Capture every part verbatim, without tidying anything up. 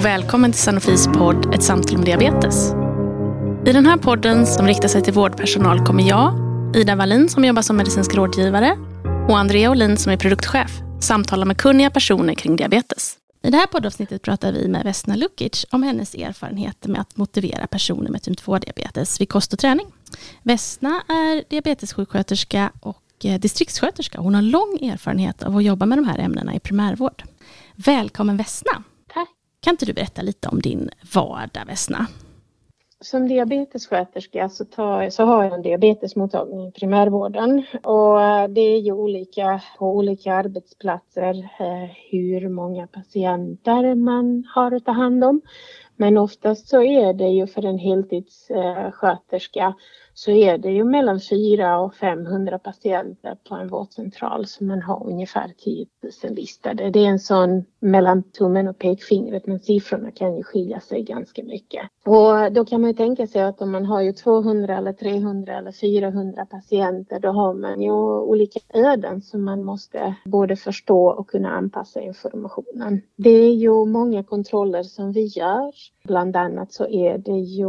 och välkommen till Sanofis podd Ett samtal om diabetes. I den här podden som riktar sig till vårdpersonal kommer jag, Ida Wallin som jobbar som medicinsk rådgivare och Andrea Olin som är produktchef samtala med kunniga personer kring diabetes. I det här poddavsnittet pratar vi med Vesna Lukic om hennes erfarenheter med att motivera personer med typ två diabetes vid kost och träning. Vesna är diabetessjuksköterska och distriktssköterska. Hon har lång erfarenhet av att jobba med de här ämnena i primärvård. Välkommen Vesna! Tack! Kan inte du berätta lite om din vardag, Vesna? Som diabetessköterska så, tar, så har jag en diabetesmottagning i primärvården och det är ju olika på olika arbetsplatser hur många patienter man har att ta hand om. Men oftast så är det ju för en heltidssköterska så är det ju mellan fyra och femhundra patienter på en vårdcentral som man har ungefär tio tusen listade. Det är en sån mellan tummen och pekfingret men siffrorna kan ju skilja sig ganska mycket. Och då kan man ju tänka sig att om man har ju tvåhundra eller trehundra eller fyrahundra patienter då har man ju olika öden som man måste både förstå och kunna anpassa informationen. Det är ju många kontroller som vi gör. Bland annat så är det ju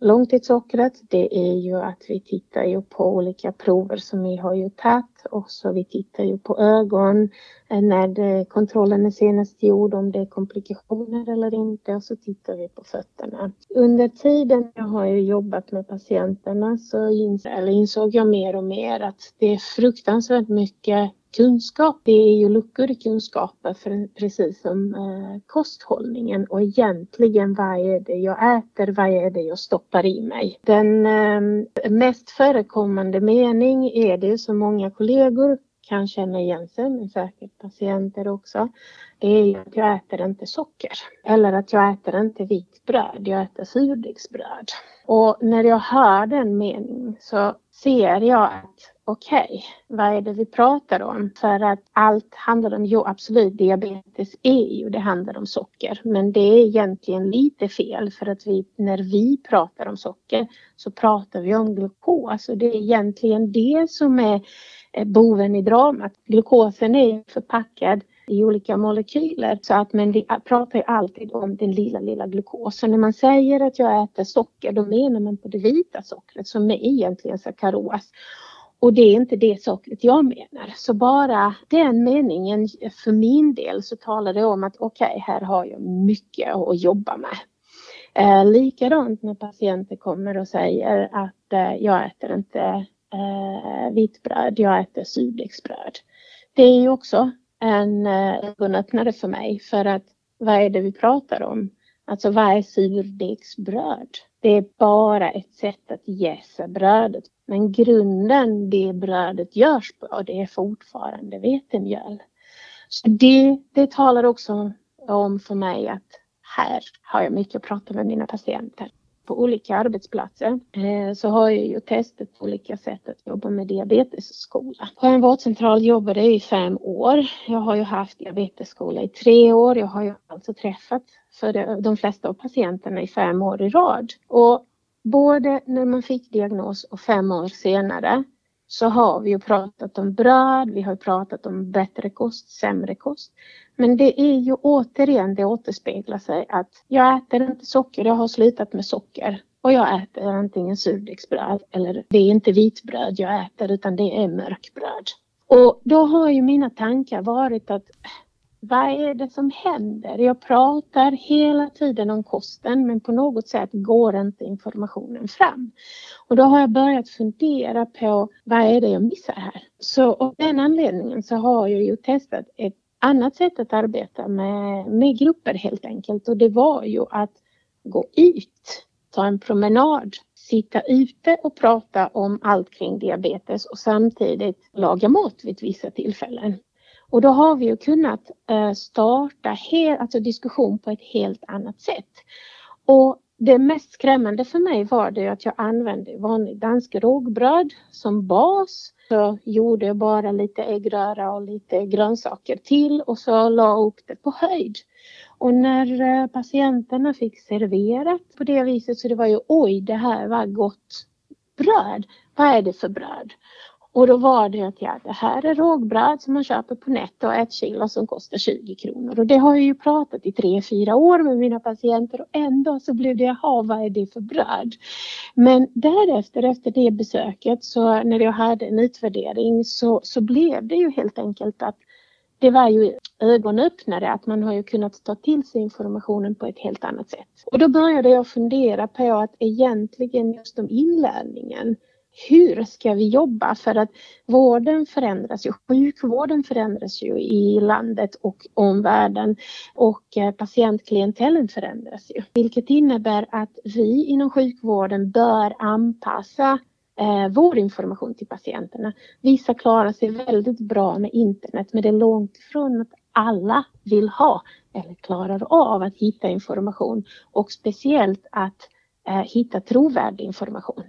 långtidssockret. Det är ju att vi tittar ju på olika prover som vi har ju tagit. Och så vi tittar ju på ögon när det, kontrollen är senast gjord. Om det är komplikationer eller inte. Och så tittar vi på fötterna. Under tiden jag har ju jobbat med patienterna så insåg, eller insåg jag mer och mer att det är fruktansvärt mycket kunskap, det är ju luckor i kunskaper för precis som eh, kosthållningen och egentligen vad är det jag äter, vad är det jag stoppar i mig. Den eh, mest förekommande mening är det som många kollegor kan känna igen sig men säkert patienter också. Det är ju att jag äter inte socker eller att jag äter inte vitt bröd, jag äter surdegsbröd. Och när jag hör den meningen så ser jag att okej, okay, vad är det vi pratar om? För att allt handlar om, jo absolut diabetes är ju, det handlar om socker. Men det är egentligen lite fel för att vi, när vi pratar om socker så pratar vi om glukos. Och det är egentligen det som är boven i dramat. Glukosen är förpackad i olika molekyler. Så att, men vi pratar ju alltid om den lilla, lilla glukosen. När man säger att jag äter socker, då menar man på det vita sockret som är egentligen sackaros. Och det är inte det sockret jag menar. Så bara den meningen för min del så talar det om att okej, okay, här har jag mycket att jobba med. Eh, likadant när patienter kommer och säger att eh, jag äter inte eh, vitt bröd, jag äter surdegsbröd. Det är ju också en ögonöppnare för mig för att vad är det vi pratar om? Alltså vad är surdegsbröd? Det är bara ett sätt att jäsa brödet. Men grunden det brödet görs på och det är fortfarande vetemjöl. Så det, det talar också om för mig att här har jag mycket att prata med mina patienter. På olika arbetsplatser eh, så har jag ju testat olika sätt att jobba med diabetesskola. På en vårdcentral jobbade jag i fem år. Jag har ju haft diabetesskola i tre år. Jag har ju alltså träffat för de flesta av patienterna i fem år i rad. Och både när man fick diagnos och fem år senare så har vi ju pratat om bröd, vi har pratat om bättre kost, sämre kost. Men det är ju återigen, det återspeglar sig att jag äter inte socker, jag har slutat med socker. Och jag äter antingen surdegsbröd eller det är inte vitbröd jag äter utan det är mörkbröd. Och då har ju mina tankar varit att vad är det som händer? Jag pratar hela tiden om kosten men på något sätt går inte informationen fram. Och då har jag börjat fundera på vad är det jag missar här? Så av den anledningen så har jag ju testat ett annat sätt att arbeta med, med grupper helt enkelt. Och det var ju att gå ut, ta en promenad, sitta ute och prata om allt kring diabetes och samtidigt laga mat vid vissa tillfällen. Och då har vi ju kunnat starta hel, alltså diskussion på ett helt annat sätt. Och det mest skrämmande för mig var det att jag använde vanlig dansk rågbröd som bas. Så gjorde jag bara lite äggröra och lite grönsaker till och så la upp det på höjd. Och när patienterna fick serverat på det viset så det var ju oj det här var gott bröd. Vad är det för bröd? Och då var det att ja, det här är rågbröd som man köper på nätet och ett kilo som kostar tjugo kronor. Och det har jag ju pratat i tre, fyra år med mina patienter och ändå så blev det, jaha, vad är det för bröd? Men därefter, efter det besöket, så när jag hade en utvärdering så, så blev det ju helt enkelt att det var ju ögonöppnare, att man har ju kunnat ta till sig informationen på ett helt annat sätt. Och då började jag fundera på att egentligen just om inlärningen, hur ska vi jobba? För att vården förändras ju, sjukvården förändras ju i landet och omvärlden och patientklientellen förändras ju. Vilket innebär att vi inom sjukvården bör anpassa eh, vår information till patienterna. Vissa klarar sig väldigt bra med internet, men det är långt ifrån att alla vill ha eller klarar av att hitta information och speciellt att eh, hitta trovärdig information.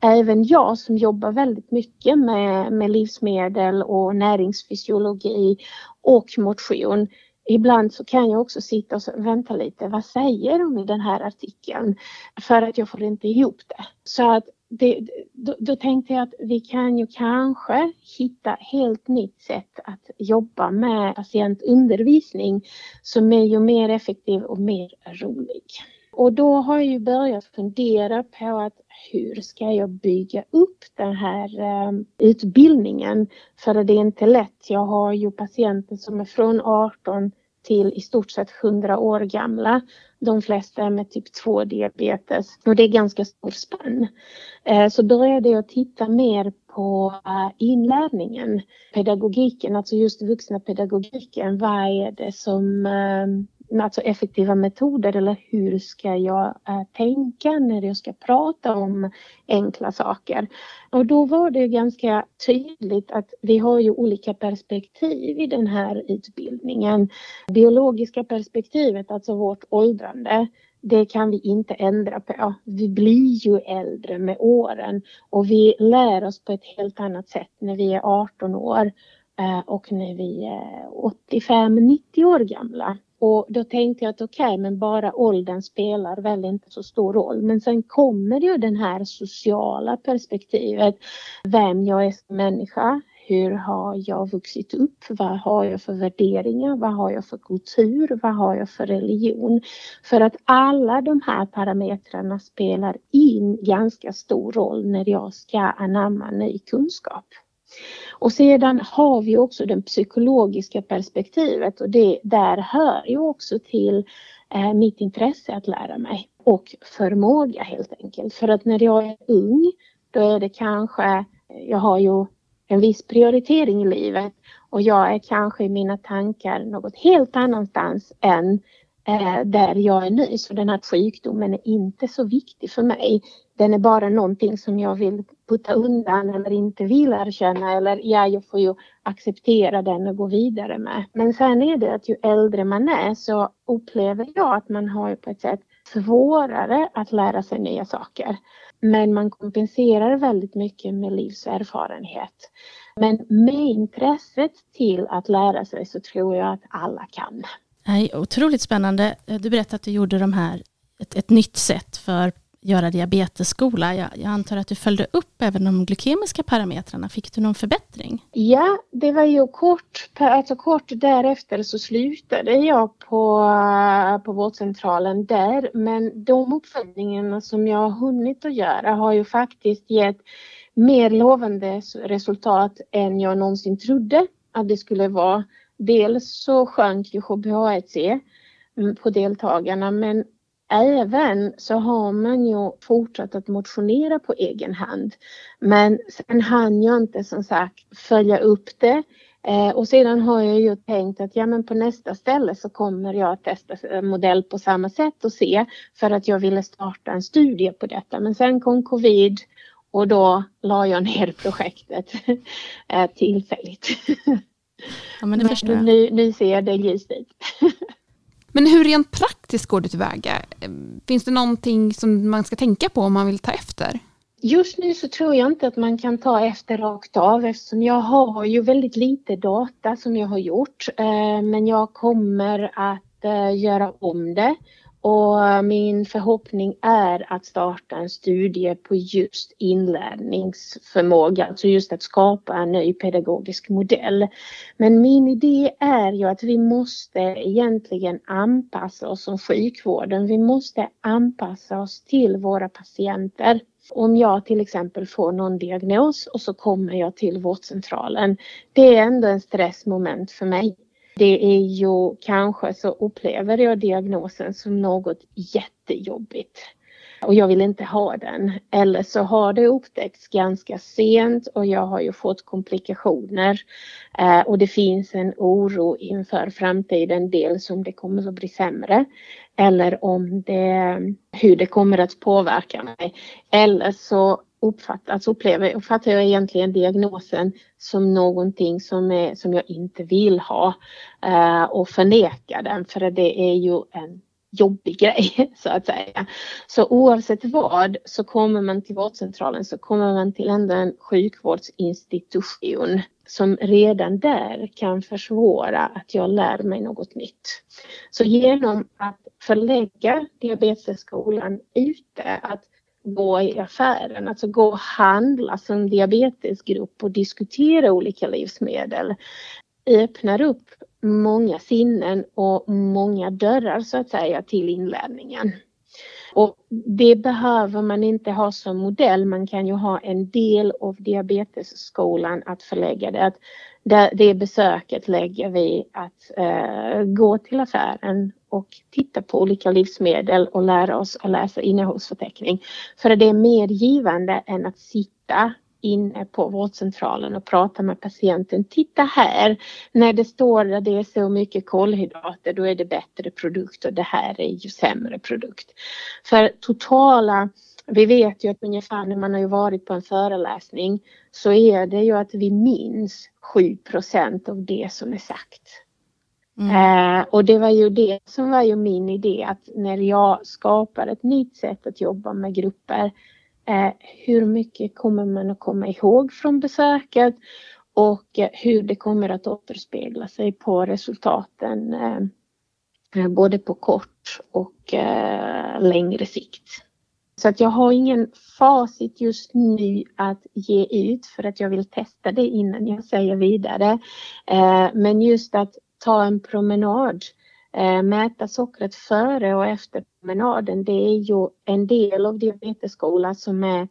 Även jag som jobbar väldigt mycket med, med livsmedel och näringsfysiologi och motion. Ibland så kan jag också sitta och vänta lite. Vad säger de i den här artikeln? För att jag får inte ihop det. Så att det, då, då tänkte jag att vi kan ju kanske hitta helt nytt sätt att jobba med patientundervisning som är ju mer effektiv och mer rolig. Och då har jag ju börjat fundera på att hur ska jag bygga upp den här eh, utbildningen? För det är inte lätt. Jag har ju patienter som är från arton till i stort sett hundra år gamla. De flesta är med typ två diabetes. Och det är ganska stor spann. Eh, så började jag titta mer på eh, inlärningen. Pedagogiken, alltså just vuxna pedagogiken. Vad är det som... Eh, Alltså effektiva metoder eller hur ska jag äh, tänka när jag ska prata om enkla saker. Och då var det ganska tydligt att vi har ju olika perspektiv i den här utbildningen. Biologiska perspektivet, alltså vårt åldrande, det kan vi inte ändra på. Vi blir ju äldre med åren och vi lär oss på ett helt annat sätt när vi är arton år äh, och när vi är åttiofem till nittio år gamla. Och då tänkte jag att okej, okay, men bara åldern spelar väl inte så stor roll. Men sen kommer ju den här sociala perspektivet. Vem jag är som människa, hur har jag vuxit upp, vad har jag för värderingar, vad har jag för kultur, vad har jag för religion. För att alla de här parametrarna spelar in ganska stor roll när jag ska anamma ny kunskap. Och sedan har vi också det psykologiska perspektivet och det där hör ju också till eh, mitt intresse att lära mig och förmåga helt enkelt. För att när jag är ung då är det kanske, jag har ju en viss prioritering i livet och jag är kanske i mina tankar något helt annanstans än eh, där jag är ny. Så den här sjukdomen är inte så viktig för mig. Den är bara någonting som jag vill putta undan eller inte vill erkänna. Eller ja, jag får ju acceptera den och gå vidare med. Men sen är det att ju äldre man är så upplever jag att man har på ett sätt svårare att lära sig nya saker. Men man kompenserar väldigt mycket med livserfarenhet. Men med intresset till att lära sig så tror jag att alla kan. Nej, otroligt spännande. Du berättade att du gjorde de här, ett, ett nytt sätt för göra diabetesskola. Jag, jag antar att du följde upp även de glykemiska parametrarna. Fick du någon förbättring? Ja, det var ju kort. Alltså kort därefter så slutade jag på, på vårdcentralen där. Men de uppföljningarna som jag har hunnit att göra har ju faktiskt gett mer lovande resultat än jag någonsin trodde att det skulle vara. Dels så sjönk ju H b A ett c på deltagarna, men även så har man ju fortsatt att motionera på egen hand. Men sen hann jag inte som sagt följa upp det. Eh, och sedan har jag ju tänkt att ja, men på nästa ställe så kommer jag att testa en modell på samma sätt och se. För att jag ville starta en studie på detta. Men sen kom covid och då la jag ner projektet eh, tillfälligt. Ja, men det förstår jag. Nu, nu ser jag det ljust ut. Men hur rent praktiskt går det tillväga? Finns det någonting som man ska tänka på om man vill ta efter? Just nu så tror jag inte att man kan ta efter rakt av eftersom jag har ju väldigt lite data som jag har gjort. Men jag kommer att göra om det. Och min förhoppning är att starta en studie på just inlärningsförmåga. Alltså just att skapa en ny pedagogisk modell. Men min idé är ju att vi måste egentligen anpassa oss som sjukvården. Vi måste anpassa oss till våra patienter. Om jag till exempel får någon diagnos och så kommer jag till vårdcentralen. Det är ändå en stressmoment för mig. Det är ju kanske så upplever jag diagnosen som något jättejobbigt och jag vill inte ha den. Eller så har det upptäckts ganska sent och jag har ju fått komplikationer och det finns en oro inför framtiden. Dels om det kommer att bli sämre eller om det, hur det kommer att påverka mig. Eller så uppfattar, alltså upplever, uppfattar jag egentligen diagnosen som någonting som, är, som jag inte vill ha eh, och förnekar den, för det är ju en jobbig grej så att säga. Så oavsett vad så kommer man till vårdcentralen, så kommer man till ändå en sjukvårdsinstitution som redan där kan försvåra att jag lär mig något nytt. Så genom att förlägga diabetesskolan ute, att gå i affären, alltså gå och handla som diabetesgrupp och diskutera olika livsmedel, öppnar upp många sinnen och många dörrar så att säga till inlärningen. Och det behöver man inte ha som modell, man kan ju ha en del av diabetesskolan att förlägga det. Att det besöket lägger vi att eh, gå till affären och titta på olika livsmedel och lära oss att läsa innehållsförteckning. För det är mer givande än att sitta inne på vårdcentralen och prata med patienten. Titta här, när det står att det är så mycket kolhydrater, då är det bättre produkt och det här är ju sämre produkt. För totala, vi vet ju att ungefär när man har ju varit på en föreläsning så är det ju att vi minns sju procent av det som är sagt. Mm. Eh, och det var ju det som var ju min idé, att när jag skapar ett nytt sätt att jobba med grupper, eh, hur mycket kommer man att komma ihåg från besöket och eh, hur det kommer att återspegla sig på resultaten eh, både på kort och eh, längre sikt. Så att jag har ingen facit just nu att ge ut, för att jag vill testa det innan jag säger vidare. Eh, men just att ta en promenad, eh, mäta sockret före och efter promenaden. Det är ju en del av diabetesskolan som är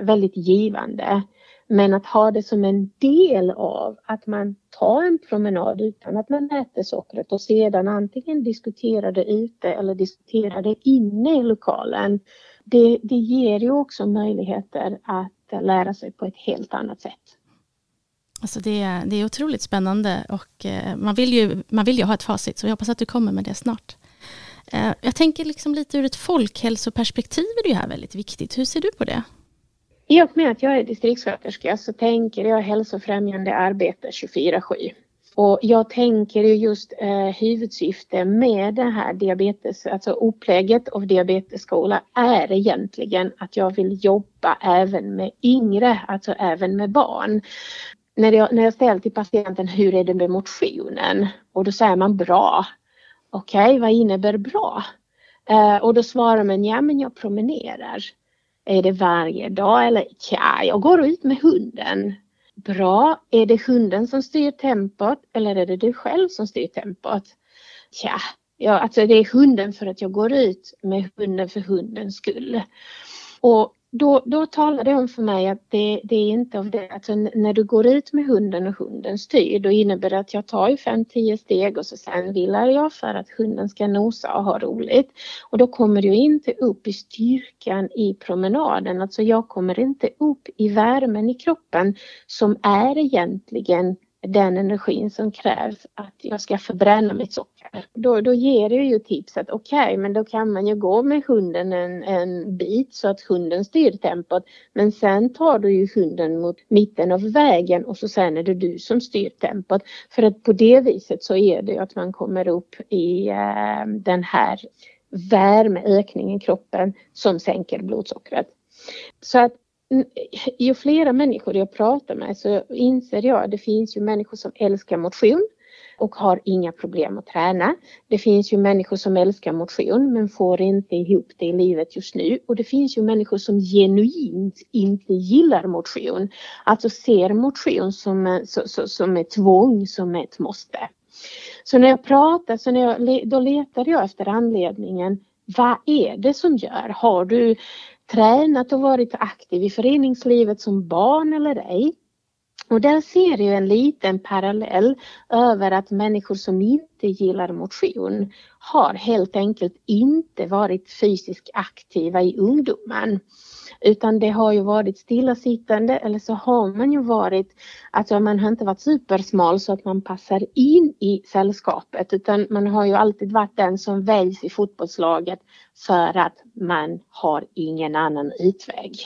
väldigt givande. Men att ha det som en del av att man tar en promenad utan att man mäter sockret och sedan antingen diskuterar det ute eller diskuterar det inne i lokalen. Det, det ger ju också möjligheter att lära sig på ett helt annat sätt. Alltså det, det är otroligt spännande och man vill, ju, man vill ju ha ett facit, så jag hoppas att du kommer med det snart. Jag tänker liksom lite ur ett folkhälsoperspektiv är det ju här väldigt viktigt. Hur ser du på det? I och med att jag är distriktssköterska så tänker jag hälsofrämjande arbete tjugofyra sju. Och jag tänker ju just eh, huvudsyfte med det här diabetes, alltså upplägget av diabetesskola är egentligen att jag vill jobba även med yngre, alltså även med barn. När jag, när jag ställer till patienten hur är det med motionen, och då säger man bra. Okej, okay, vad innebär bra? Eh, och då svarar man, ja men jag promenerar. Är det varje dag eller ja, jag går ut med hunden. Bra, är det hunden som styr tempot eller är det du själv som styr tempot? Ja, ja alltså det är hunden för att jag går ut med hunden för hundens skull. Och Då, då talade hon för mig att det, det är inte av det. Alltså när du går ut med hunden och hunden styr, då innebär det att jag tar fem till tio steg och så sen vilar jag för att hunden ska nosa och ha roligt. Och då kommer du inte upp i styrkan i promenaden. Alltså jag kommer inte upp i värmen i kroppen som är egentligen den energin som krävs att jag ska förbränna mitt socker. Då, då ger det ju tips att okej, okay, men då kan man ju gå med hunden en, en bit så att hunden styr tempot. Men sen tar du ju hunden mot mitten av vägen och så sen är det du som styr tempot. För att på det viset så är det ju att man kommer upp i äh, den här värmeökningen i kroppen som sänker blodsockret. Så att ju flera människor jag pratar med så inser jag att det finns ju människor som älskar motion. och har inga problem att träna. Det finns ju människor som älskar motion men får inte ihop det i livet just nu. Och det finns ju människor som genuint inte gillar motion. Alltså ser motion som, som ett tvång, som ett måste. Så när jag pratar, så när jag, då letar jag efter anledningen. Vad är det som gör? Har du tränat och varit aktiv i föreningslivet som barn eller ej? Och där ser jag en liten parallell över att människor som inte gillar motion har helt enkelt inte varit fysiskt aktiva i ungdomen. Utan det har ju varit stillasittande, eller så har man ju varit, alltså man har inte varit supersmal så att man passar in i sällskapet. Utan man har ju alltid varit den som väljs i fotbollslaget för att man har ingen annan utväg.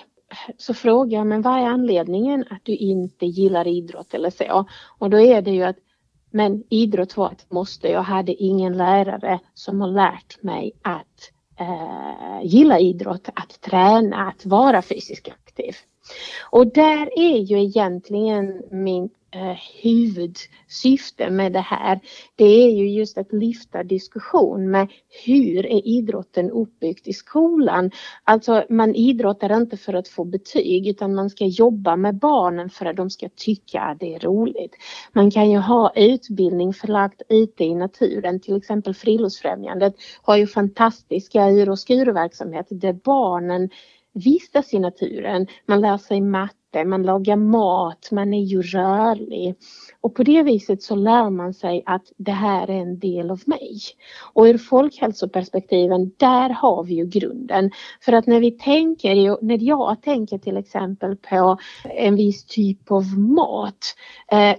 Så frågar jag, men vad är anledningen att du inte gillar idrott eller så? Och då är det ju att, men idrott var ett måste. Jag hade ingen lärare som har lärt mig att eh, gilla idrott, att träna, att vara fysiskt aktiv. Och där är ju egentligen min eh, huvudsyfte med det här. Det är ju just att lyfta diskussion med hur är idrotten uppbyggd i skolan. Alltså man idrottar inte för att få betyg utan man ska jobba med barnen för att de ska tycka att det är roligt. Man kan ju ha utbildning förlagt ute i naturen. Till exempel Friluftsfrämjandet har ju fantastiska ur- och skurverksamheter där barnen vistas i naturen, man lär sig matte, man lagar mat, man är ju rörlig. Och på det viset så lär man sig att det här är en del av mig. Och ur folkhälsoperspektiven, där har vi ju grunden. För att när vi tänker, när jag tänker till exempel på en viss typ av mat,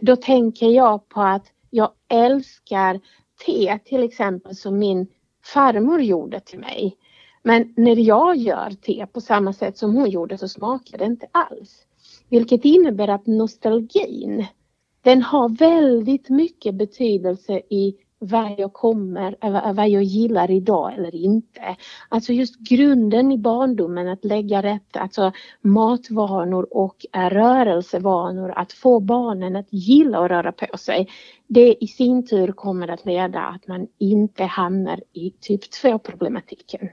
då tänker jag på att jag älskar te till exempel som min farmor gjorde till mig. Men när jag gör te på samma sätt som hon gjorde så smakar det inte alls. Vilket innebär att nostalgin, den har väldigt mycket betydelse i vad jag kommer, vad jag gillar idag eller inte. Alltså just grunden i barndomen att lägga rätt, alltså matvanor och rörelsevanor, att få barnen att gilla och röra på sig. Det i sin tur kommer att leda att man inte hamnar i typ två-problematiken.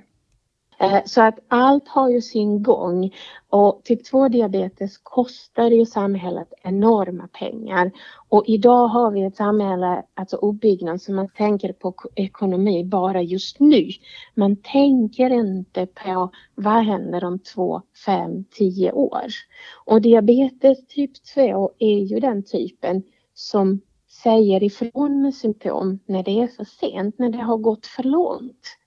Så att allt har ju sin gång och typ två diabetes kostar ju samhället enorma pengar. Och idag har vi ett samhälle, alltså uppbyggnaden, som man tänker på ekonomi bara just nu. Man tänker inte på vad händer om två, fem, tio år. Och diabetes typ två är ju den typen som säger ifrån med symptom när det är för sent, när det har gått för långt.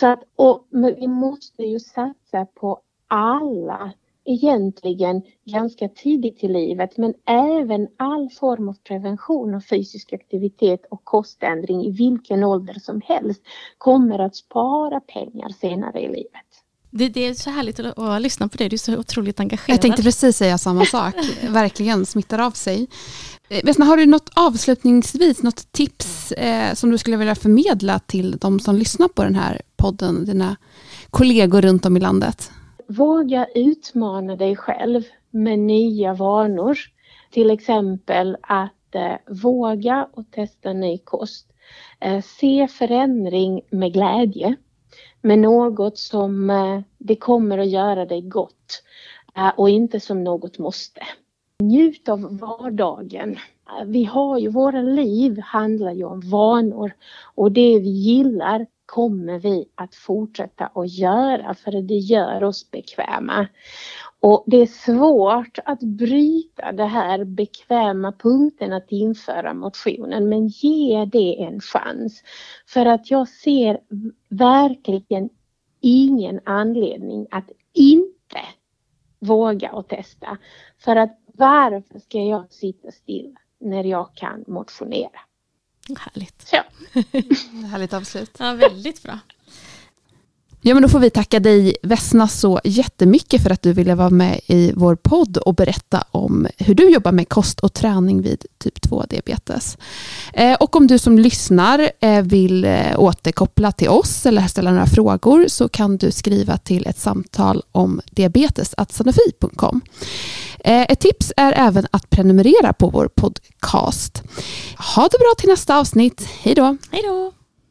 Så att, och vi måste ju satsa på alla egentligen ganska tidigt i livet, men även all form av prevention och fysisk aktivitet och koständring i vilken ålder som helst kommer att spara pengar senare i livet. Det, det är så härligt att, att lyssna på det, du är så otroligt engagerad. Jag tänkte precis säga samma sak, verkligen smittar av sig. Vesna, har du något avslutningsvis, något tips eh, som du skulle vilja förmedla till de som lyssnar på den här podden, dina kollegor runt om i landet? Våga utmana dig själv med nya vanor. Till exempel att eh, våga och testa ny kost. Eh, se förändring med glädje, med något som eh, det kommer att göra dig gott eh, och inte som något måste. Njut av vardagen. Vi har ju, våra liv handlar ju om vanor och det vi gillar kommer vi att fortsätta att göra för det gör oss bekväma. Och det är svårt att bryta det här bekväma punkten att införa motionen, men ge det en chans. För att jag ser verkligen ingen anledning att inte våga och testa. För att varför ska jag sitta still när jag kan motionera? Härligt. Ja. Härligt avslut. Ja, väldigt bra. Ja, men då får vi tacka dig, Vesna, så jättemycket för att du ville vara med i vår podd och berätta om hur du jobbar med kost och träning vid typ två diabetes. Och om du som lyssnar vill återkoppla till oss eller ställa några frågor så kan du skriva till ett samtal om diabetes at sanofi punkt com. Ett tips är även att prenumerera på vår podcast. Ha det bra till nästa avsnitt. Hej då. Hej då.